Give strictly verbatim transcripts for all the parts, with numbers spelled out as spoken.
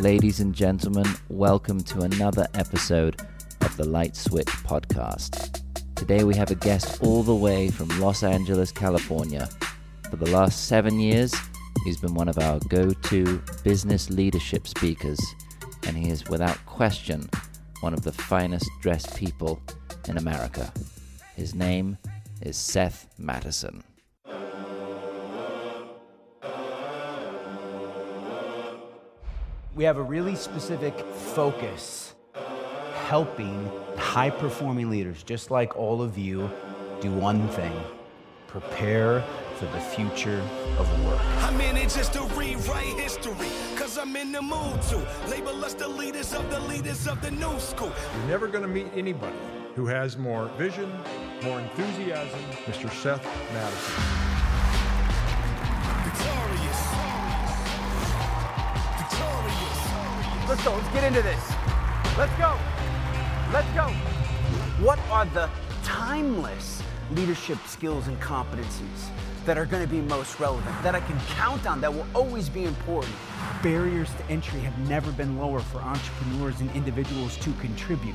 Ladies and gentlemen, welcome to another episode of The Light Switch Podcast. Today we have a guest all the way from Los Angeles, California. For the last seven years, he's been one of our go-to business leadership speakers, and he is without question one of the finest dressed people in America. His name is Seth Mattison. We have a really specific focus, helping high-performing leaders, just like all of you, do one thing: prepare for the future of work. I'm in it just to rewrite history, because I'm in the mood to label us the leaders of the leaders of the new school. You're never going to meet anybody who has more vision, more enthusiasm, Mister Seth Mattison. Let's go, let's get into this. Let's go, let's go. What are the timeless leadership skills and competencies that are gonna be most relevant, that I can count on, that will always be important? Barriers to entry have never been lower for entrepreneurs and individuals to contribute,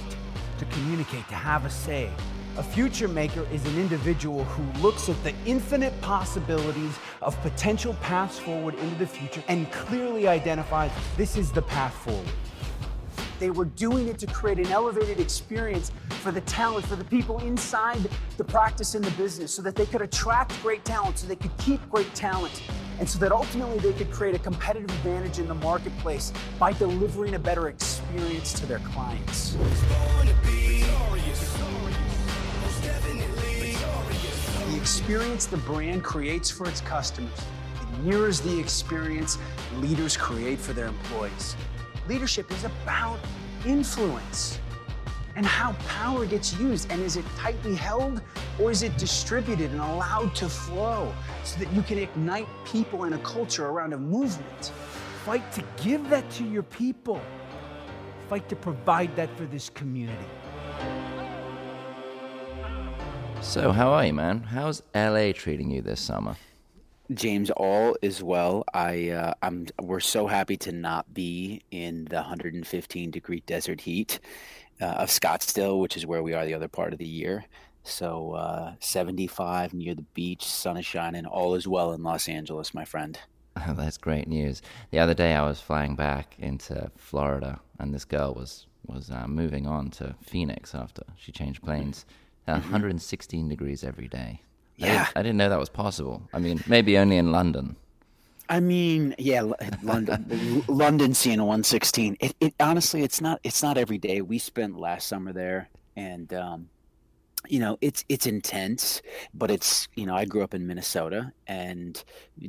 to communicate, to have a say. A future maker is an individual who looks at the infinite possibilities of potential paths forward into the future and clearly identifies this is the path forward. They were doing it to create an elevated experience for the talent, for the people inside the practice and the business, so that they could attract great talent, so they could keep great talent, and so that ultimately they could create a competitive advantage in the marketplace by delivering a better experience to their clients. The experience the brand creates for its customers, it mirrors the experience leaders create for their employees. Leadership is about influence and how power gets used, and is it tightly held or is it distributed and allowed to flow so that you can ignite people and a culture around a movement. Fight to give that to your people. Fight to provide that for this community. So how are you, man? How's L A treating you this summer? James, all is well. I, uh, I'm. We're so happy to not be in the one hundred fifteen degree desert heat uh, of Scottsdale, which is where we are the other part of the year. So uh, seventy-five near the beach, sun is shining. All is well in Los Angeles, my friend. Oh, that's great news. The other day I was flying back into Florida, and this girl was was uh, moving on to Phoenix after she changed planes. one hundred sixteen degrees every day. I yeah. Didn't, I didn't know that was possible. I mean, maybe only in London. I mean, yeah, London, London seeing one hundred sixteen. It, it honestly, it's not, it's not every day. We spent last summer there, and um, you know, it's, it's intense, but it's, you know, I grew up in Minnesota, and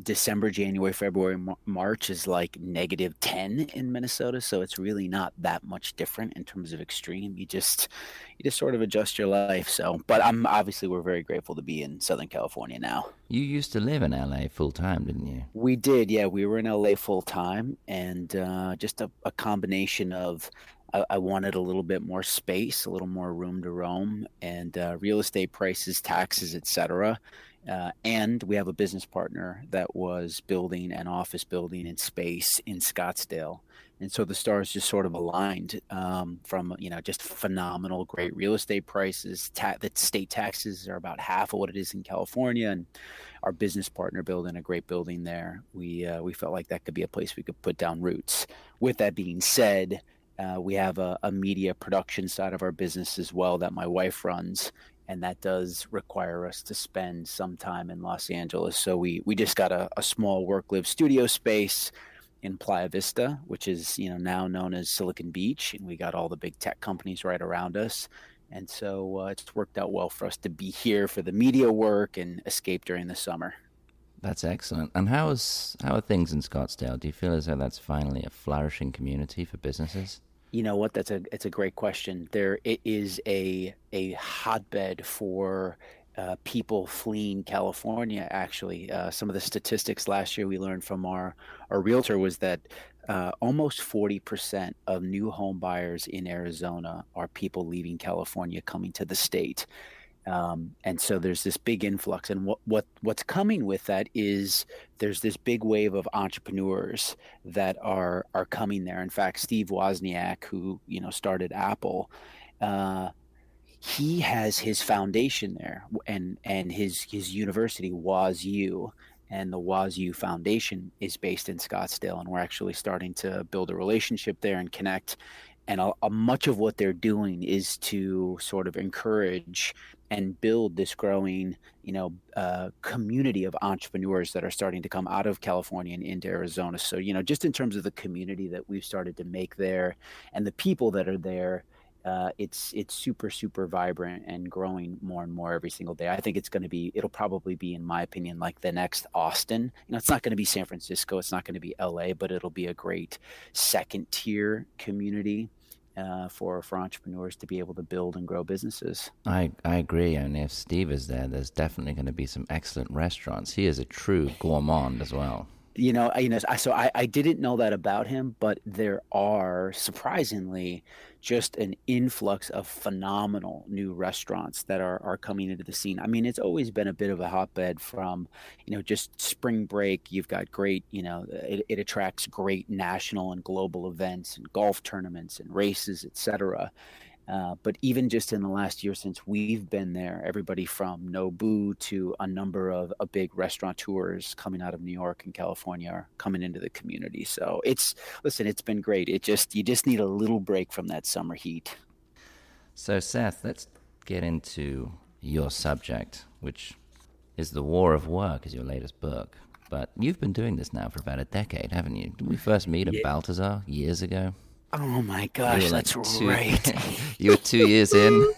December, January, February, M- March is like negative ten in Minnesota. So it's really not that much different in terms of extreme. You just, you just sort of adjust your life. So, but I'm obviously, we're very grateful to be in Southern California now. You used to live in L A full time, didn't you? We did. Yeah. We were in L A full time, and uh, just a, a combination of, I wanted a little bit more space, a little more room to roam, and uh, real estate prices, taxes, et cetera. Uh, and we have a business partner that was building an office building and space in Scottsdale. And so the stars just sort of aligned um, from, you know, just phenomenal, great real estate prices. Ta- the state taxes are about half of what it is in California. And our business partner building a great building there. We, uh, we felt like that could be a place we could put down roots. With that being said, Uh, we have a, a media production side of our business as well that my wife runs, and that does require us to spend some time in Los Angeles. So we, we just got a, a small work-live studio space in Playa Vista, which is, you know, now known as Silicon Beach, and we got all the big tech companies right around us. And so uh, it's worked out well for us to be here for the media work and escape during the summer. That's excellent. And how is how are things in Scottsdale? Do you feel as though that's finally a flourishing community for businesses? You know what? That's a it's a great question. There it is a a hotbed for uh, people fleeing California. Actually, uh, some of the statistics last year we learned from our our realtor was that uh, almost forty percent of new home buyers in Arizona are people leaving California coming to the state. Um, and so there's this big influx, and what, what what's coming with that is there's this big wave of entrepreneurs that are are coming there. In fact, Steve Wozniak, who you know started Apple, uh, he has his foundation there, and and his his university WazU, and the WazU Foundation is based in Scottsdale, and we're actually starting to build a relationship there and connect. And a, a much of what they're doing is to sort of encourage and build this growing, you know, uh, community of entrepreneurs that are starting to come out of California and into Arizona. So, you know, just in terms of the community that we've started to make there and the people that are there, uh, it's it's super, super vibrant and growing more and more every single day. I think it's going to be, it'll probably be, in my opinion, like the next Austin. You know, it's not going to be San Francisco. It's not going to be L A, but it'll be a great second tier community uh, for, for entrepreneurs to be able to build and grow businesses. I, I agree. And if Steve is there, there's definitely going to be some excellent restaurants. He is a true gourmand as well. You know, you know, so I, I didn't know that about him, but there are surprisingly just an influx of phenomenal new restaurants that are, are coming into the scene. I mean, it's always been a bit of a hotbed from, you know, just spring break. You've got great, you know, it, it attracts great national and global events and golf tournaments and races, et cetera. Uh, but even just in the last year since we've been there, everybody from Nobu to a number of a big restaurateurs coming out of New York and California are coming into the community. So it's, listen, it's been great. It just, you just need a little break from that summer heat. So Seth, let's get into your subject, which is The War of Work, is your latest book. But you've been doing this now for about a decade, haven't you? Did we first meet at yeah. Balthazar years ago? Oh my gosh, like that's two, right. You were two years in.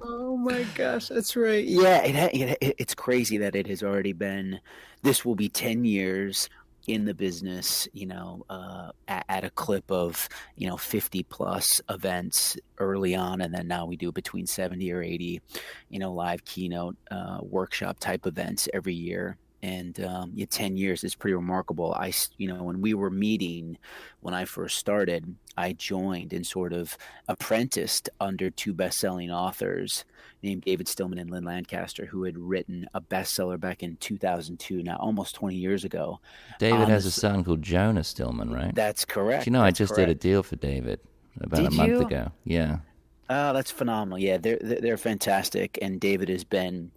Oh my gosh, that's right. Yeah, it, it, it's crazy that it has already been, this will be ten years in the business, you know, uh, at, at a clip of, you know, fifty plus events early on. And then now we do between seventy or eighty, you know, live keynote uh, workshop type events every year. And um, yeah, ten years is pretty remarkable. I, you know, when we were meeting, when I first started, I joined and sort of apprenticed under two best-selling authors named David Stillman and Lynn Lancaster, who had written a bestseller back in two thousand two, now almost twenty years ago. David um, has a son called Jonah Stillman, right? That's correct. But you know, that's I just correct. did a deal for David about did a month you? ago. Yeah. Oh, that's phenomenal. Yeah, they're they're fantastic. And David has been,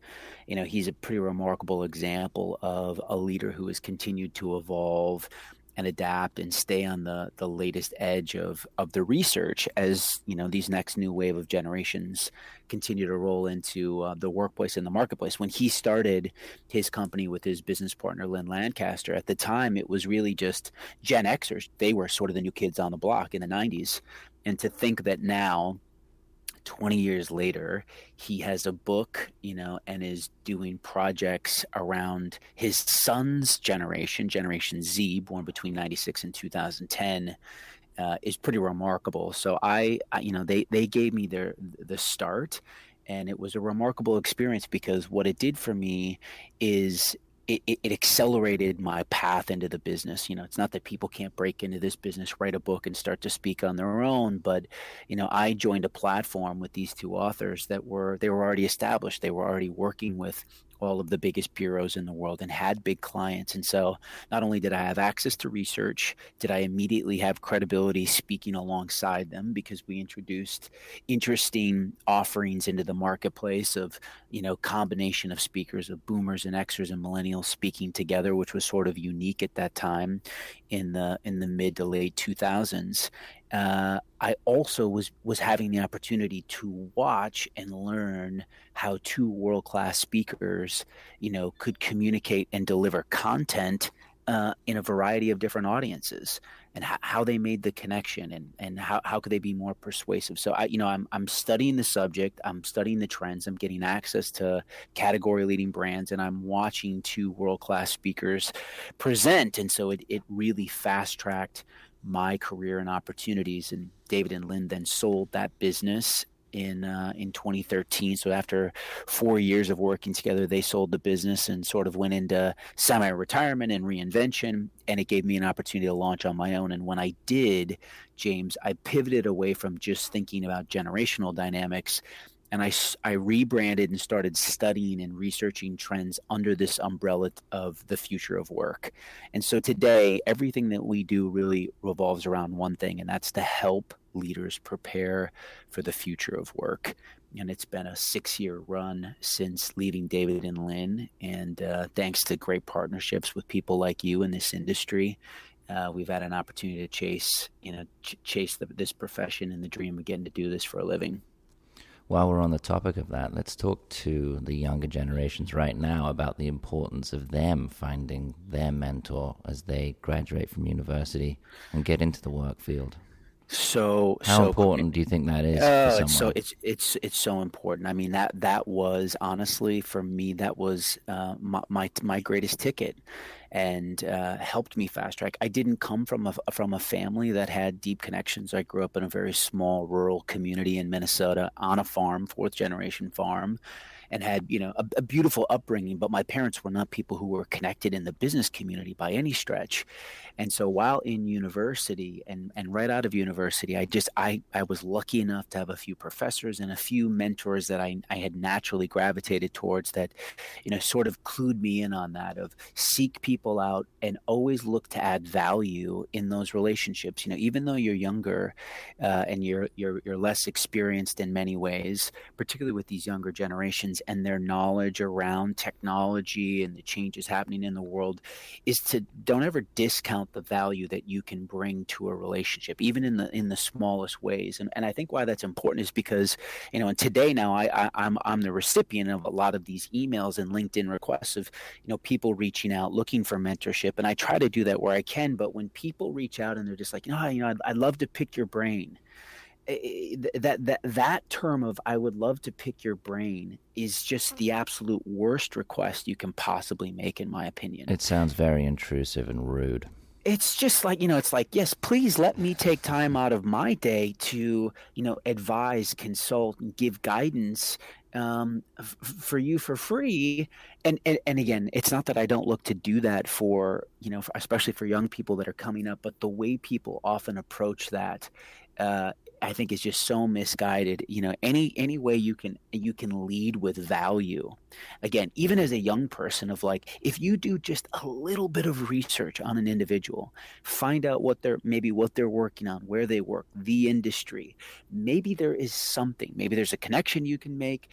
you know, he's a pretty remarkable example of a leader who has continued to evolve and adapt and stay on the, the latest edge of, of the research as, you know, these next new wave of generations continue to roll into uh, the workplace and the marketplace. When he started his company with his business partner, Lynn Lancaster, at the time, it was really just Gen Xers. They were sort of the new kids on the block in the nineties. And to think that now, twenty years later, he has a book, you know, and is doing projects around his son's generation, Generation Z, born between ninety-six and two thousand ten, uh, is pretty remarkable. So I, I, you know, they they gave me their the start, and it was a remarkable experience because what it did for me is It, it, it accelerated my path into the business. You know, it's not that people can't break into this business, write a book, and start to speak on their own. But, you know, I joined a platform with these two authors that were, they were already established. They were already working with all of the biggest bureaus in the world and had big clients. And so not only did I have access to research, did I immediately have credibility speaking alongside them because we introduced interesting offerings into the marketplace of, you know, combination of speakers of boomers and Xers and millennials speaking together, which was sort of unique at that time in the in the mid to late two thousands. Uh, I also was was having the opportunity to watch and learn how two world-class speakers, you know, could communicate and deliver content uh, in a variety of different audiences, and h- how they made the connection, and and how, how could they be more persuasive. So I, you know, I'm I'm studying the subject, I'm studying the trends, I'm getting access to category leading brands, and I'm watching two world-class speakers present. And so it it really fast-tracked my career and opportunities. And David and Lynn then sold that business in uh, in twenty thirteen. So after four years of working together, they sold the business and sort of went into semi-retirement and reinvention. And it gave me an opportunity to launch on my own. And when I did, James, I pivoted away from just thinking about generational dynamics And I, I rebranded and started studying and researching trends under this umbrella of the future of work. And so today, everything that we do really revolves around one thing, and that's to help leaders prepare for the future of work. And it's been a six-year run since leaving David and Lynn. And uh, thanks to great partnerships with people like you in this industry, Uh, we've had an opportunity to chase, you know, ch- chase the, this profession and the dream again to do this for a living. While we're on the topic of that, let's talk to the younger generations right now about the importance of them finding their mentor as they graduate from university and get into the work field. So, how so, important do you think that is? Uh, for so it's it's it's so important. I mean that that was honestly for me that was uh, my, my my greatest ticket, and uh, helped me fast track. I didn't come from a from a family that had deep connections. I grew up in a very small rural community in Minnesota on a farm, fourth generation farm, and had you know a, a beautiful upbringing. But my parents were not people who were connected in the business community by any stretch. And so while in university and, and right out of university, I just I, I was lucky enough to have a few professors and a few mentors that I, I had naturally gravitated towards that, you know, sort of clued me in on that of seek people out and always look to add value in those relationships. You know, even though you're younger uh, and you're you're you're less experienced in many ways, particularly with these younger generations and their knowledge around technology and the changes happening in the world, is to don't ever discount the value that you can bring to a relationship, even in the in the smallest ways. And and I think why that's important is because, you know, and today now I, I I'm I'm the recipient of a lot of these emails and LinkedIn requests of, you know, people reaching out looking for mentorship. And I try to do that where I can. But when people reach out and they're just like, oh, you know, I'd, I'd love to pick your brain. That that that term of I would love to pick your brain is just the absolute worst request you can possibly make, in my opinion. It sounds very intrusive and rude. It's just like, you know, it's like, yes, please let me take time out of my day to, you know, advise, consult, and give guidance um, f- for you for free. And, and and again, it's not that I don't look to do that for, you know, for, especially for young people that are coming up, but the way people often approach that, uh, I think is just so misguided. You know, any any way you can you can lead with value. Again, even as a young person, of like, if you do just a little bit of research on an individual, find out what they're maybe what they're working on, where they work, the industry. Maybe there is something. Maybe there's a connection you can make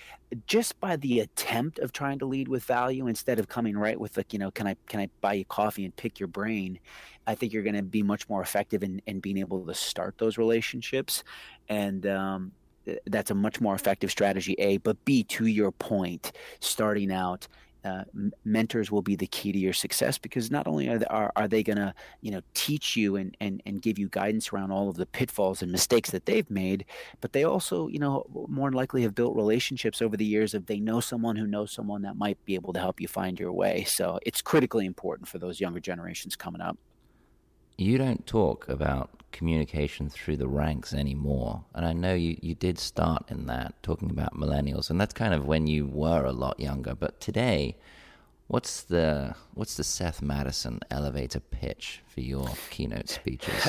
just by the attempt of trying to lead with value instead of coming right with like, you know, can I can I buy you coffee and pick your brain? I think you're going to be much more effective in, in being able to start those relationships. And um, that's a much more effective strategy, A. But B, to your point, starting out, uh, mentors will be the key to your success, because not only are they, are, are they going to, you know, teach you and, and, and give you guidance around all of the pitfalls and mistakes that they've made, but they also, you know, more than likely have built relationships over the years of they know someone who knows someone that might be able to help you find your way. So it's critically important for those younger generations coming up. You don't talk about communication through the ranks anymore. And I know you, you did start in that, talking about millennials, and that's kind of when you were a lot younger. But today, what's the what's the Seth Mattison elevator pitch for your keynote speeches?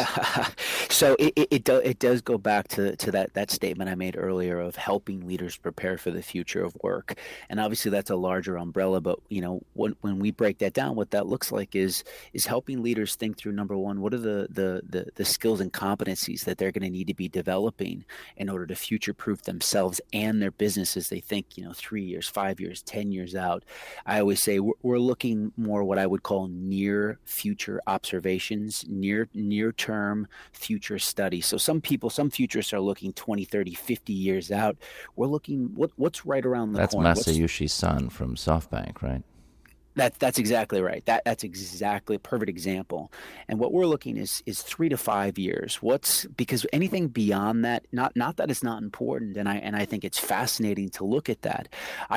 So it it, it, do, it does go back to, to that, that statement I made earlier of helping leaders prepare for the future of work. And obviously that's a larger umbrella, but you know when when we break that down, what that looks like is is helping leaders think through, number one, what are the the the, the skills and competencies that they're going to need to be developing in order to future-proof themselves and their business as they think, you know, three years, five years, ten years out. I always say we're, we're looking more what I would call near future observations. Near near term future study. So some people, some futurists are looking twenty, thirty, fifty years out. We're looking what what's right around the that's corner. That's Masayoshi Son from SoftBank, right? That that's exactly right. That that's exactly a perfect example. And what we're looking is is three to five years. What's because anything beyond that, not not that it's not important, and I and I think it's fascinating to look at that.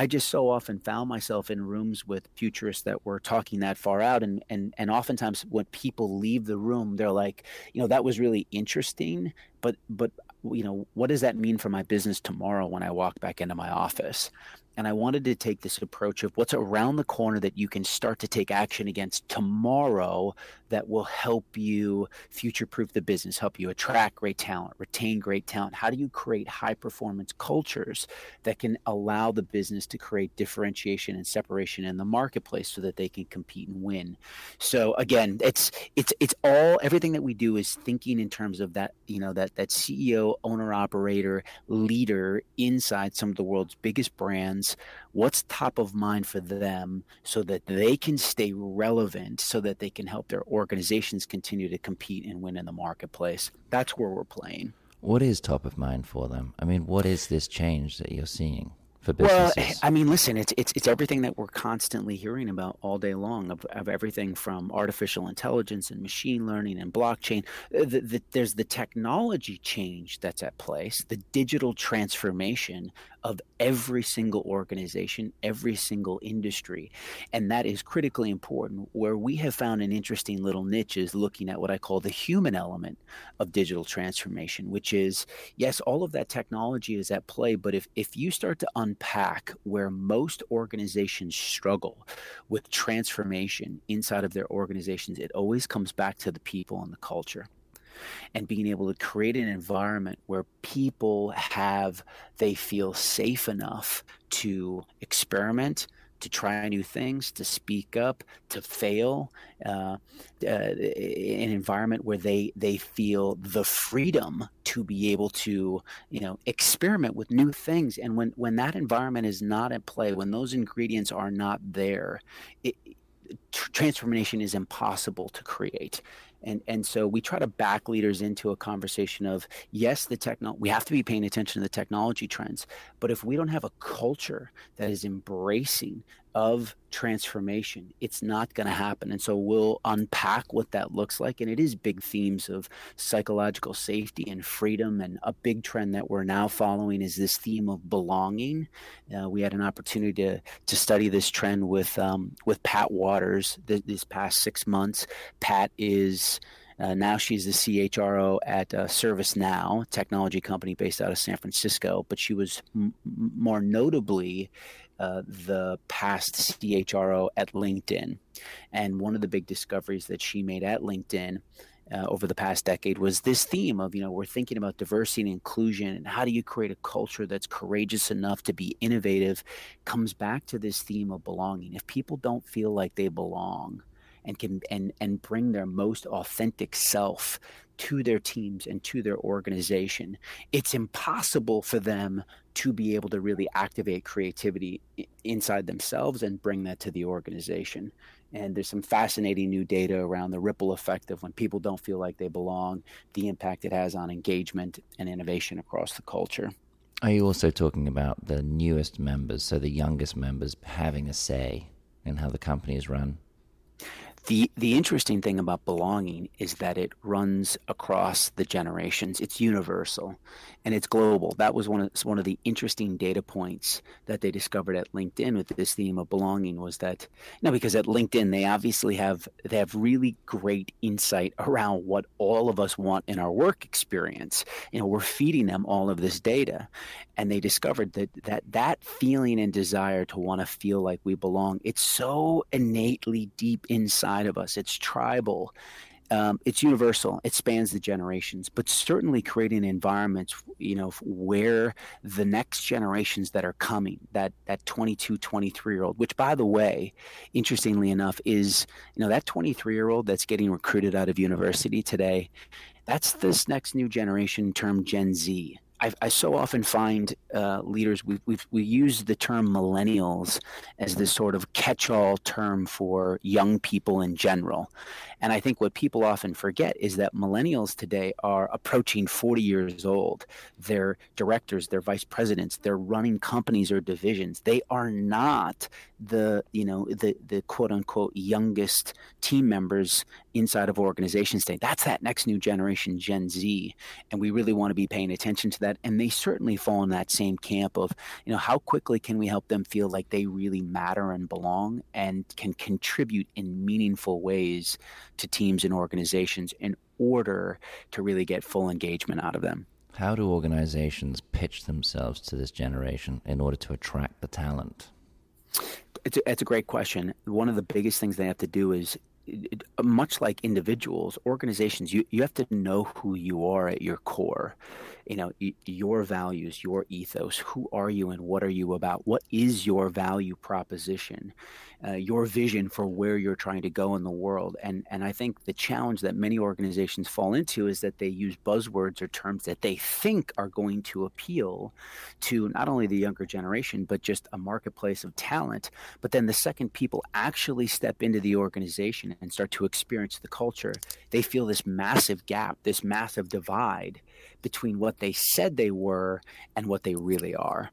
I just so often found myself in rooms with futurists that were talking that far out, and and and oftentimes when people leave the room, they're like, you know, that was really interesting, but but you know, what does that mean for my business tomorrow when I walk back into my office? And I wanted to take this approach of what's around the corner that you can start to take action against tomorrow that will help you future-proof the business, help you attract great talent, retain great talent. How do you create high-performance cultures that can allow the business to create differentiation and separation in the marketplace so that they can compete and win? So again, it's it's it's all everything that we do is thinking in terms of that, you know, that that C E O, owner, operator, leader inside some of the world's biggest brands. What's top of mind for them so that they can stay relevant, so that they can help their organizations continue to compete and win in the marketplace? That's where we're playing. What is top of mind for them? I mean, what is this change that you're seeing for businesses? Well, I mean, listen, it's it's it's everything that we're constantly hearing about all day long, of, of everything from artificial intelligence and machine learning and blockchain. The, the, there's the technology change that's at place, the digital transformation of every single organization, every single industry. And that is critically important. Where we have found an interesting little niche is looking at what I call the human element of digital transformation, which is, yes, all of that technology is at play, but if, if you start to unpack where most organizations struggle with transformation inside of their organizations, it always comes back to the people and the culture. And being able to create an environment where people have, they feel safe enough to experiment, to try new things, to speak up, to fail, uh, uh, an environment where they, they feel the freedom to be able to, you know, experiment with new things. And when, when that environment is not at play, when those ingredients are not there, it, tr- transformation is impossible to create. And and so we try to back leaders into a conversation of, yes, the techno- we have to be paying attention to the technology trends, but if we don't have a culture that is embracing of transformation, it's not going to happen. And so we'll unpack what that looks like. And it is big themes of psychological safety and freedom. And a big trend that we're now following is this theme of belonging. Uh, we had an opportunity to to study this trend with um, with Pat Waters th- this past six months. Pat is Uh, now she's the C H R O at uh, ServiceNow, a technology company based out of San Francisco, but she was m- more notably uh, the past C H R O at LinkedIn. And one of the big discoveries that she made at LinkedIn Uh, over the past decade was this theme of, you know, we're thinking about diversity and inclusion, and how do you create a culture that's courageous enough to be innovative? Comes back to this theme of belonging. If people don't feel like they belong, and can and and bring their most authentic self to their teams and to their organization, it's impossible for them to be able to really activate creativity inside themselves and bring that to the organization. And there's some fascinating new data around the ripple effect of when people don't feel like they belong, the impact it has on engagement and innovation across the culture. Are you also talking about the newest members, so the youngest members, having a say in how the company is run? The the interesting thing about belonging is that it runs across the generations. It's universal and it's global. That was one of one of the interesting data points that they discovered at LinkedIn with this theme of belonging, was that, you know, because at LinkedIn they obviously have they have really great insight around what all of us want in our work experience. You know, we're feeding them all of this data, and they discovered that that, that feeling and desire to want to feel like we belong, it's so innately deep inside of us. It's tribal. Um, it's universal. It spans the generations, but certainly creating environments, you know, where the next generations that are coming, that that twenty-two, twenty-three year old, which, by the way, interestingly enough, is, you know, that twenty-three year old that's getting recruited out of university today, that's this next new generation termed Gen Z. I, I so often find uh, leaders, we we we use the term millennials as this sort of catch-all term for young people in general. And I think what people often forget is that millennials today are approaching forty years old. They're directors, they're vice presidents, they're running companies or divisions. They are not the, you know, the the quote-unquote youngest team members inside of organizations today. That's that next new generation, Gen Z. And we really want to be paying attention to that. And they certainly fall in that same camp of, you know, how quickly can we help them feel like they really matter and belong and can contribute in meaningful ways to teams and organizations in order to really get full engagement out of them. How do organizations pitch themselves to this generation in order to attract the talent? It's a, it's a great question. One of the biggest things they have to do is, it, much like individuals, organizations, you, you have to know who you are at your core, you know, y- your values, your ethos. Who are you and what are you about? What is your value proposition, uh, your vision for where you're trying to go in the world? And, and I think the challenge that many organizations fall into is that they use buzzwords or terms that they think are going to appeal to not only the younger generation, but just a marketplace of talent. But then the second people actually step into the organization and start to experience the culture, they feel this massive gap, this massive divide between what they said they were and what they really are.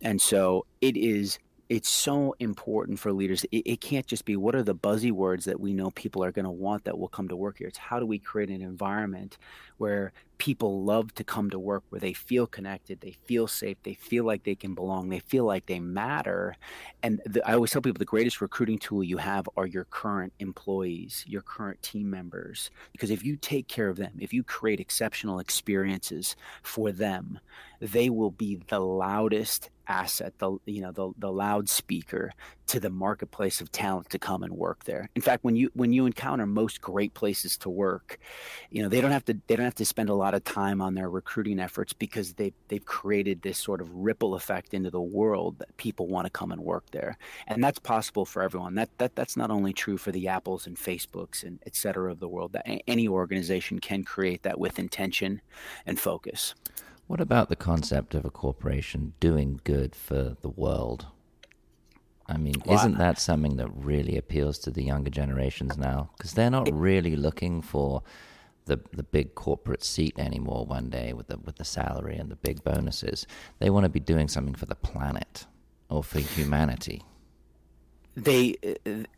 And so it is, it's so important for leaders. It, it can't just be what are the buzzy words that we know people are going to want that will come to work here. It's how do we create an environment where people love to come to work, where they feel connected, they feel safe, they feel like they can belong, they feel like they matter. And the, I always tell people the greatest recruiting tool you have are your current employees, your current team members. Because if you take care of them, if you create exceptional experiences for them, they will be the loudest asset, the you know the the loudspeaker to the marketplace of talent to come and work there. In fact, when you when you encounter most great places to work, you know they don't have to they don't have to spend a lot of time on their recruiting efforts because they they've created this sort of ripple effect into the world that people want to come and work there. And that's possible for everyone. That that that's not only true for the Apples and Facebooks and et cetera of the world. That any organization can create that with intention and focus. What about the concept of a corporation doing good for the world? I mean, well, isn't that something that really appeals to the younger generations now? Because they're not really looking for the the big corporate seat anymore one day with the, with the salary and the big bonuses. They want to be doing something for the planet or for humanity. They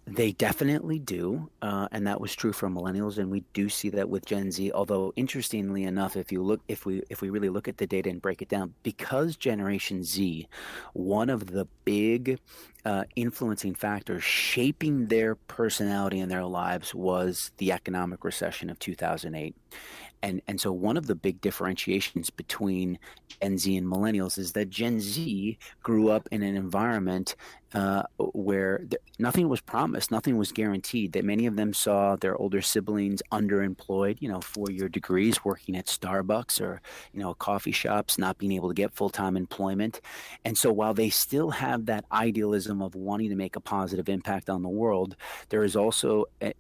they definitely do, uh, and that was true for millennials, and we do see that with Gen Z. Although, interestingly enough, if you look, if we if we really look at the data and break it down, because Generation Z, one of the big uh, influencing factors shaping their personality and their lives was the economic recession of two thousand eight. And and so one of the big differentiations between Gen Z and millennials is that Gen Z grew up in an environment uh, where th- nothing was promised, nothing was guaranteed, that many of them saw their older siblings underemployed, you know, four-year degrees, working at Starbucks or, you know, coffee shops, not being able to get full-time employment. And so while they still have that idealism of wanting to make a positive impact on the world, there is also a,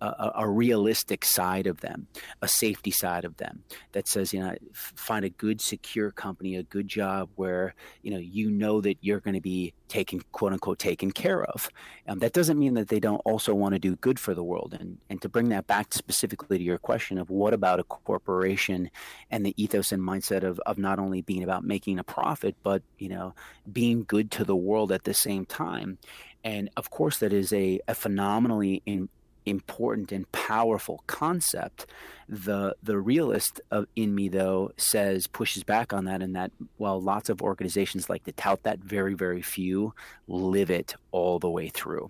a, a realistic side of them, a safety side. Side of them that says, you know, find a good, secure company, a good job where, you know, you know that you're going to be taken, quote unquote, taken care of. Um, that doesn't mean that they don't also want to do good for the world. And and to bring that back specifically to your question of what about a corporation and the ethos and mindset of, of not only being about making a profit, but, you know, being good to the world at the same time. And of course, that is a, a phenomenally in, important and powerful concept. The the realist of, in me, though, says pushes back on that, and that while lots of organizations like to tout that, very, very few live it all the way through.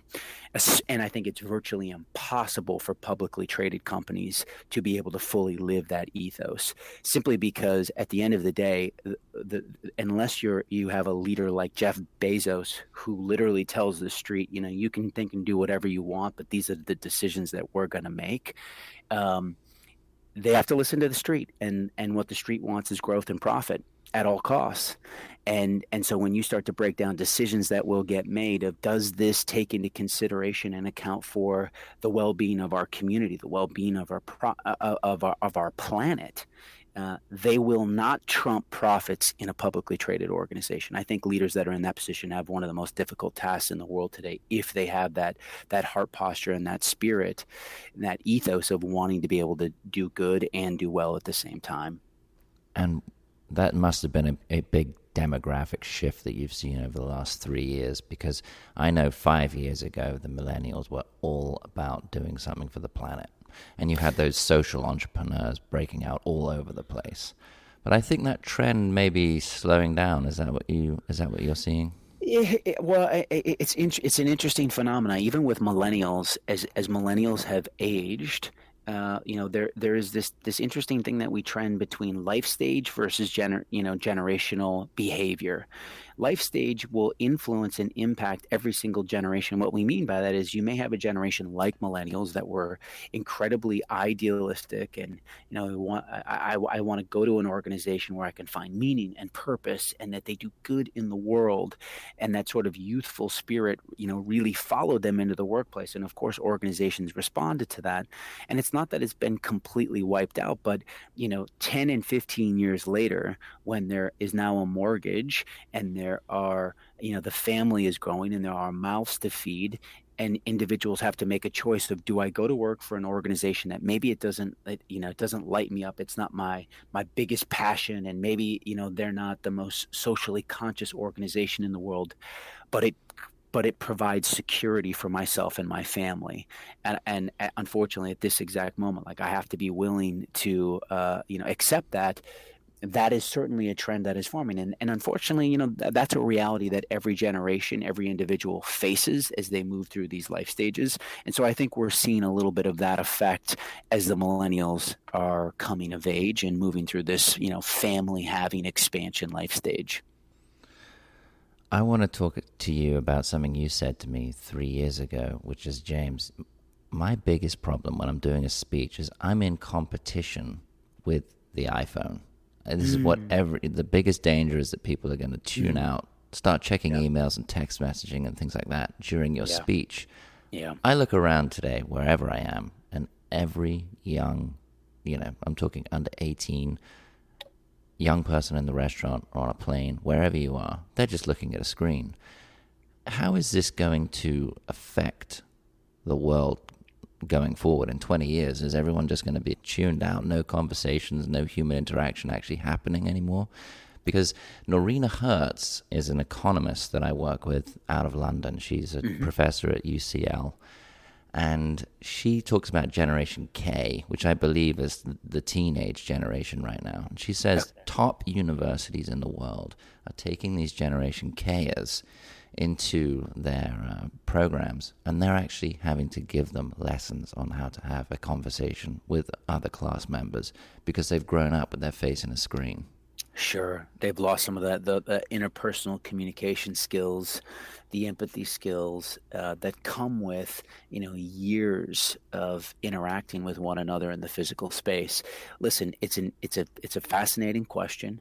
And I think it's virtually impossible for publicly traded companies to be able to fully live that ethos, simply because at the end of the day, the, the, unless you're you have a leader like Jeff Bezos, who literally tells the street, you know, you can think and do whatever you want, but these are the decisions that we're going to make. Um, they have to listen to the street, and and what the street wants is growth and profit at all costs. And and so when you start to break down decisions that will get made of, does this take into consideration and account for the well-being of our community, the well-being of our pro- of our of our planet? Uh, they will not trump profits in a publicly traded organization. I think leaders that are in that position have one of the most difficult tasks in the world today, if they have that that heart posture and that spirit, and that ethos of wanting to be able to do good and do well at the same time. And that must have been a, a big demographic shift that you've seen over the last three years, because I know five years ago, the millennials were all about doing something for the planet. And you had those social entrepreneurs breaking out all over the place. But I think that trend may be slowing down. Is that what you, is that what you're seeing? Yeah, it, well, it, it's, in, it's an interesting phenomenon. Even with millennials, as, as millennials have aged, uh, you know, there there is this this interesting thing that we trend between life stage versus gener you know generational behavior. Life stage will influence and impact every single generation. What we mean by that is you may have a generation like millennials that were incredibly idealistic and, you know, want, I, I, I want to go to an organization where I can find meaning and purpose and that they do good in the world. And that sort of youthful spirit, you know, really followed them into the workplace. And of course, organizations responded to that. And it's not that it's been completely wiped out, but, you know, ten and fifteen years later, when there is now a mortgage and there There are, you know, the family is growing and there are mouths to feed, and individuals have to make a choice of, do I go to work for an organization that maybe it doesn't, it, you know, it doesn't light me up. It's not my, my biggest passion. And maybe, you know, they're not the most socially conscious organization in the world, but it, but it provides security for myself and my family. And, and unfortunately at this exact moment, like I have to be willing to, uh, you know, accept that. That is certainly a trend that is forming. And, and unfortunately, you know, th- that's a reality that every generation, every individual faces as they move through these life stages. And so I think we're seeing a little bit of that effect as the millennials are coming of age and moving through this, you know, family having expansion life stage. I want to talk to you about something you said to me three years ago, which is, James, my biggest problem when I'm doing a speech is I'm in competition with the iPhone. And this mm. is what every, the biggest danger is that people are going to tune mm. out, start checking yeah. emails and text messaging and things like that during your yeah. speech. Yeah. I look around today, wherever I am, and every young, you know, I'm talking under eighteen, young person in the restaurant or on a plane, wherever you are, they're just looking at a screen. How is this going to affect the world going forward in twenty years? Is everyone just going to be tuned out, no conversations, no human interaction actually happening anymore? Because Noreena Hertz is an economist that I work with out of London. She's a mm-hmm. professor at U C L, and she talks about Generation K, which I believe is the teenage generation right now. And she says okay. top universities in the world are taking these Generation Kers into their uh, programs, and they're actually having to give them lessons on how to have a conversation with other class members because they've grown up with their face in a screen. Sure. They've lost some of that, the, the interpersonal communication skills, the empathy skills uh, that come with, you know, years of interacting with one another in the physical space. Listen, it's an, it's a, it's a fascinating question.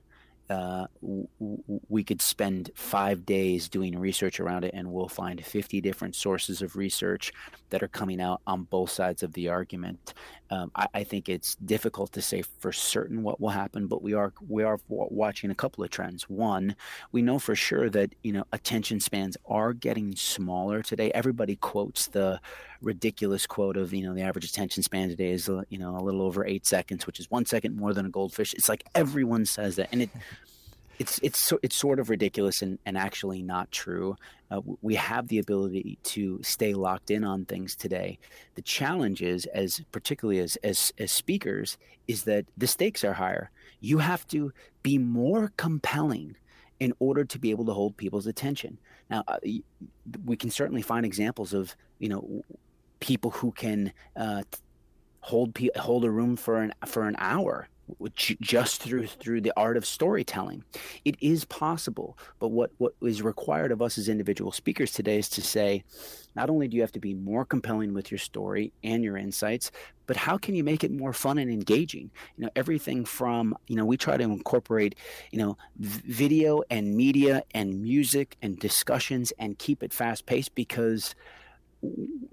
Uh, w- w- we could spend five days doing research around it, and we'll find fifty different sources of research that are coming out on both sides of the argument. Um, I, I think it's difficult to say for certain what will happen, but we are we are watching a couple of trends. One, we know for sure that, you know, attention spans are getting smaller today. Everybody quotes the ridiculous quote of, you know, the average attention span today is, you know, a little over eight seconds, which is one second more than a goldfish. It's like everyone says that, and it it's it's it's sort of ridiculous and, and actually not true. Uh, we have the ability to stay locked in on things today. The challenge is, as particularly as as as speakers, is that the stakes are higher. You have to be more compelling in order to be able to hold people's attention. Now, uh, we can certainly find examples of, you know, people who can uh, hold pe- hold a room for an for an hour, which just through through the art of storytelling. It is possible, but what, what is required of us as individual speakers today is to say, not only do you have to be more compelling with your story and your insights, but how can you make it more fun and engaging? You know, everything from, you know, we try to incorporate, you know, v- video and media and music and discussions and keep it fast paced because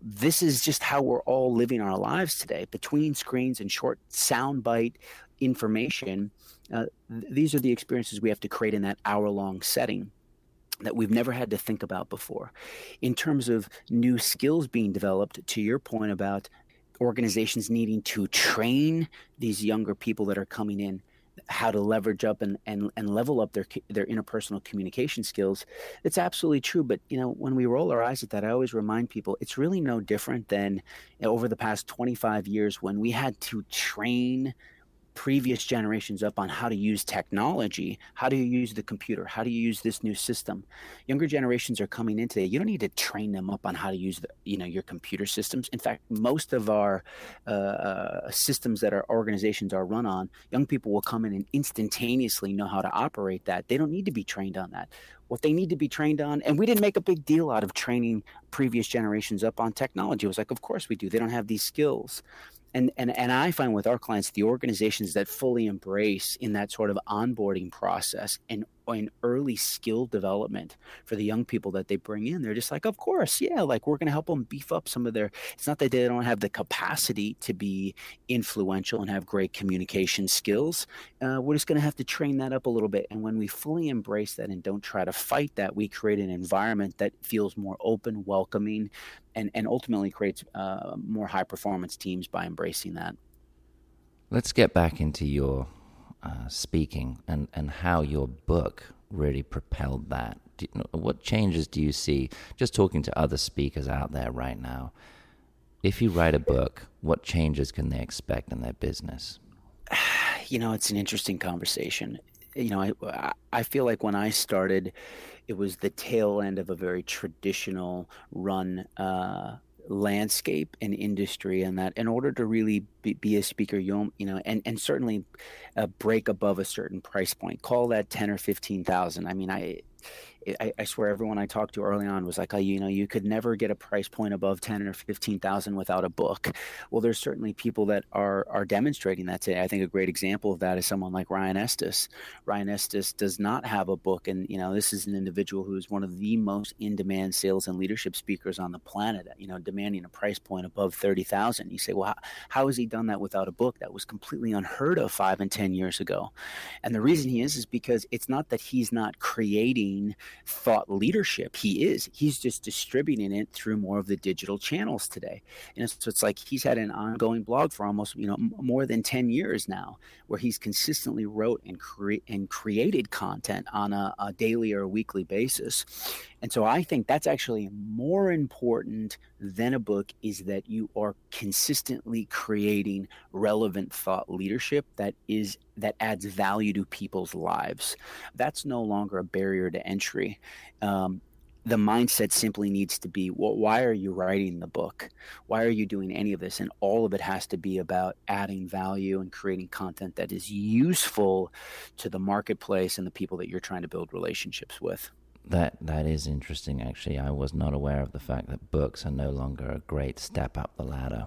this is just how we're all living our lives today. Between screens and short soundbite information, uh, th- these are the experiences we have to create in that hour-long setting that we've never had to think about before. In terms of new skills being developed, to your point about organizations needing to train these younger people that are coming in how to leverage up and, and, and level up their their interpersonal communication skills, it's absolutely true. But, you know, when we roll our eyes at that, I always remind people it's really no different than, you know, over the past twenty-five years when we had to train previous generations up on how to use technology. How do you use the computer? How do you use this new system? Younger generations are coming in today. You don't need to train them up on how to use the, you know, your computer systems. In fact, most of our uh, uh, systems that our organizations are run on, young people will come in and instantaneously know how to operate that. They don't need to be trained on that. What they need to be trained on, and we didn't make a big deal out of training previous generations up on technology. It was like, of course we do. They don't have these skills. And, and and I find with our clients, the organizations that fully embrace in that sort of onboarding process and, and early skill development for the young people that they bring in, they're just like, of course, yeah, like we're going to help them beef up some of their – it's not that they don't have the capacity to be influential and have great communication skills. Uh, we're just going to have to train that up a little bit. And when we fully embrace that and don't try to fight that, we create an environment that feels more open, welcoming, and and ultimately creates uh, more high-performance teams by embracing that. Let's get back into your uh, speaking and, and how your book really propelled that. Do you, what changes do you see, just talking to other speakers out there right now, if you write a book, what changes can they expect in their business? You know, it's an interesting conversation. You know, I, I feel like when I started, it was the tail end of a very traditional run uh, landscape and industry, and that in order to really be, be a speaker, you know, and, and certainly uh, break above a certain price point, call that ten or fifteen thousand. I mean, I, I I swear everyone I talked to early on was like, oh, you know, you could never get a price point above ten or fifteen thousand without a book. Well, there's certainly people that are are demonstrating that today. I think a great example of that is someone like Ryan Estes. Ryan Estes does not have a book. And, you know, this is an individual who is one of the most in-demand sales and leadership speakers on the planet, you know, demanding a price point above thirty thousand. You say, well, how, how has he done that without a book? That was completely unheard of five and ten years ago. And the reason he is is because it's not that he's not creating thought leadership. He is. He's just distributing it through more of the digital channels today. And so it's like he's had an ongoing blog for almost, you know, more than ten years now, where he's consistently wrote and cre- and created content on a, a daily or a weekly basis. And so I think that's actually more important than a book, is that you are consistently creating relevant thought leadership that is that adds value to people's lives. That's no longer a barrier to entry. Um, the mindset simply needs to be, well, why are you writing the book? Why are you doing any of this? And all of it has to be about adding value and creating content that is useful to the marketplace and the people that you're trying to build relationships with. That that is interesting, actually. I was not aware of the fact that books are no longer a great step up the ladder.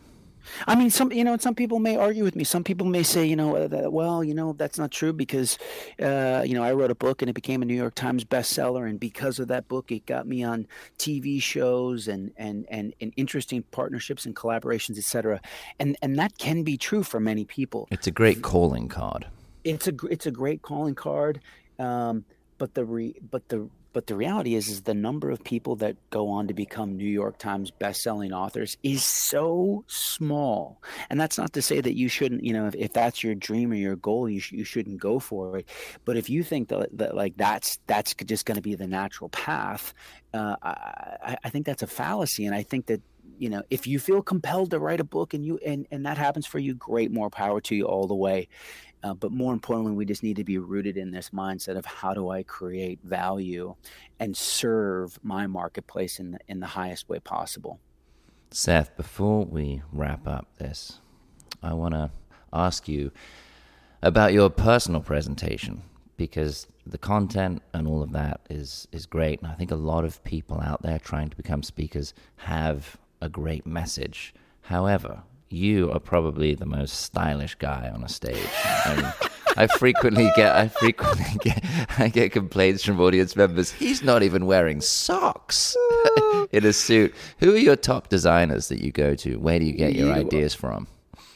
I mean, some you know, some people may argue with me. Some people may say, you know, that, well, you know, that's not true because, uh, you know, I wrote a book and it became a New York Times bestseller, and because of that book, it got me on T V shows and and and, and interesting partnerships and collaborations, et cetera. And and that can be true for many people. It's a great calling card. It's a it's a great calling card, um, but the re, but the But the reality is, is the number of people that go on to become New York Times best-selling authors is so small. And that's not to say that you shouldn't, you know, if, if that's your dream or your goal, you sh- you shouldn't go for it. But if you think that, that like that's that's just going to be the natural path, uh, I, I think that's a fallacy. And I think that, you know, if you feel compelled to write a book and you and, and that happens for you, great, more power to you all the way. Uh, but more importantly, we just need to be rooted in this mindset of how do I create value and serve my marketplace in the, in the highest way possible. Seth, before we wrap up this, I want to ask you about your personal presentation, because the content and all of that is, is great. And I think a lot of people out there trying to become speakers have a great message. However, you are probably the most stylish guy on a stage. And I frequently get, I frequently get, I get complaints from audience members. He's not even wearing socks in a suit. Who are your top designers that you go to? Where do you get your ideas from?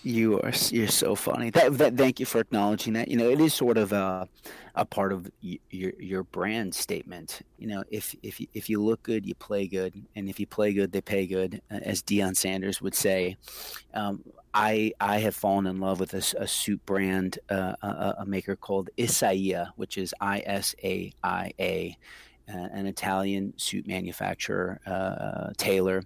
You are, you're so funny. That, that, thank you for acknowledging that. You know, it is sort of a, a part of y- your your brand statement. You know, if if you, if you look good, you play good, and if you play good, they pay good, as Deion Sanders would say. Um, I I have fallen in love with a, a suit brand, uh, a, a maker called Isaia, which is I S A I A, an Italian suit manufacturer, uh, tailor.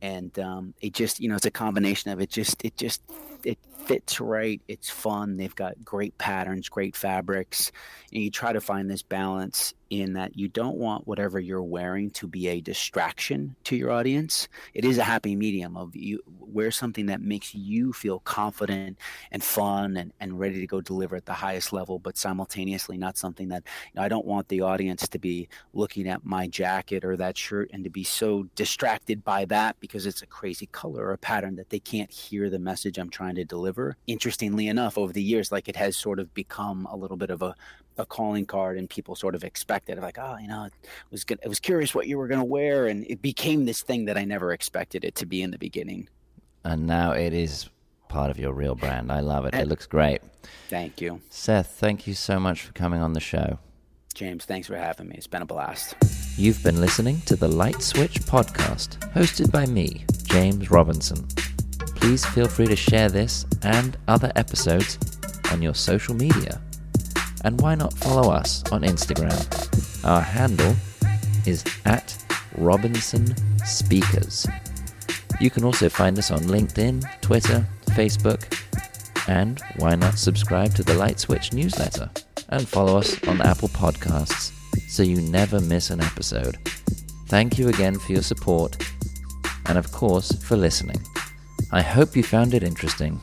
And um, it just, you know, it's a combination of it. Just, it just it fits right. It's fun. They've got great patterns, great fabrics. And you try to find this balance in that you don't want whatever you're wearing to be a distraction to your audience. It is a happy medium of you wear something that makes you feel confident and fun and, and ready to go deliver at the highest level, but simultaneously not something that, you know, I don't want the audience to be looking at my jacket or that shirt and to be so distracted by that because it's a crazy color or a pattern that they can't hear the message I'm trying to deliver. Interestingly enough, over the years, like it has sort of become a little bit of a a calling card, and people sort of expected, like, oh, you know, it was good. I was curious what you were going to wear, and it became this thing that I never expected it to be in the beginning. And now it is part of your real brand. I love it. It looks great. Thank you. Seth, thank you so much for coming on the show. James, thanks for having me. It's been a blast. You've been listening to The Light Switch Podcast, hosted by me, James Robinson. Please feel free to share this and other episodes on your social media. And why not follow us on Instagram? Our handle is at Robinson Speakers. You can also find us on LinkedIn, Twitter, Facebook, and why not subscribe to the Light Switch newsletter and follow us on Apple Podcasts so you never miss an episode. Thank you again for your support and, of course, for listening. I hope you found it interesting.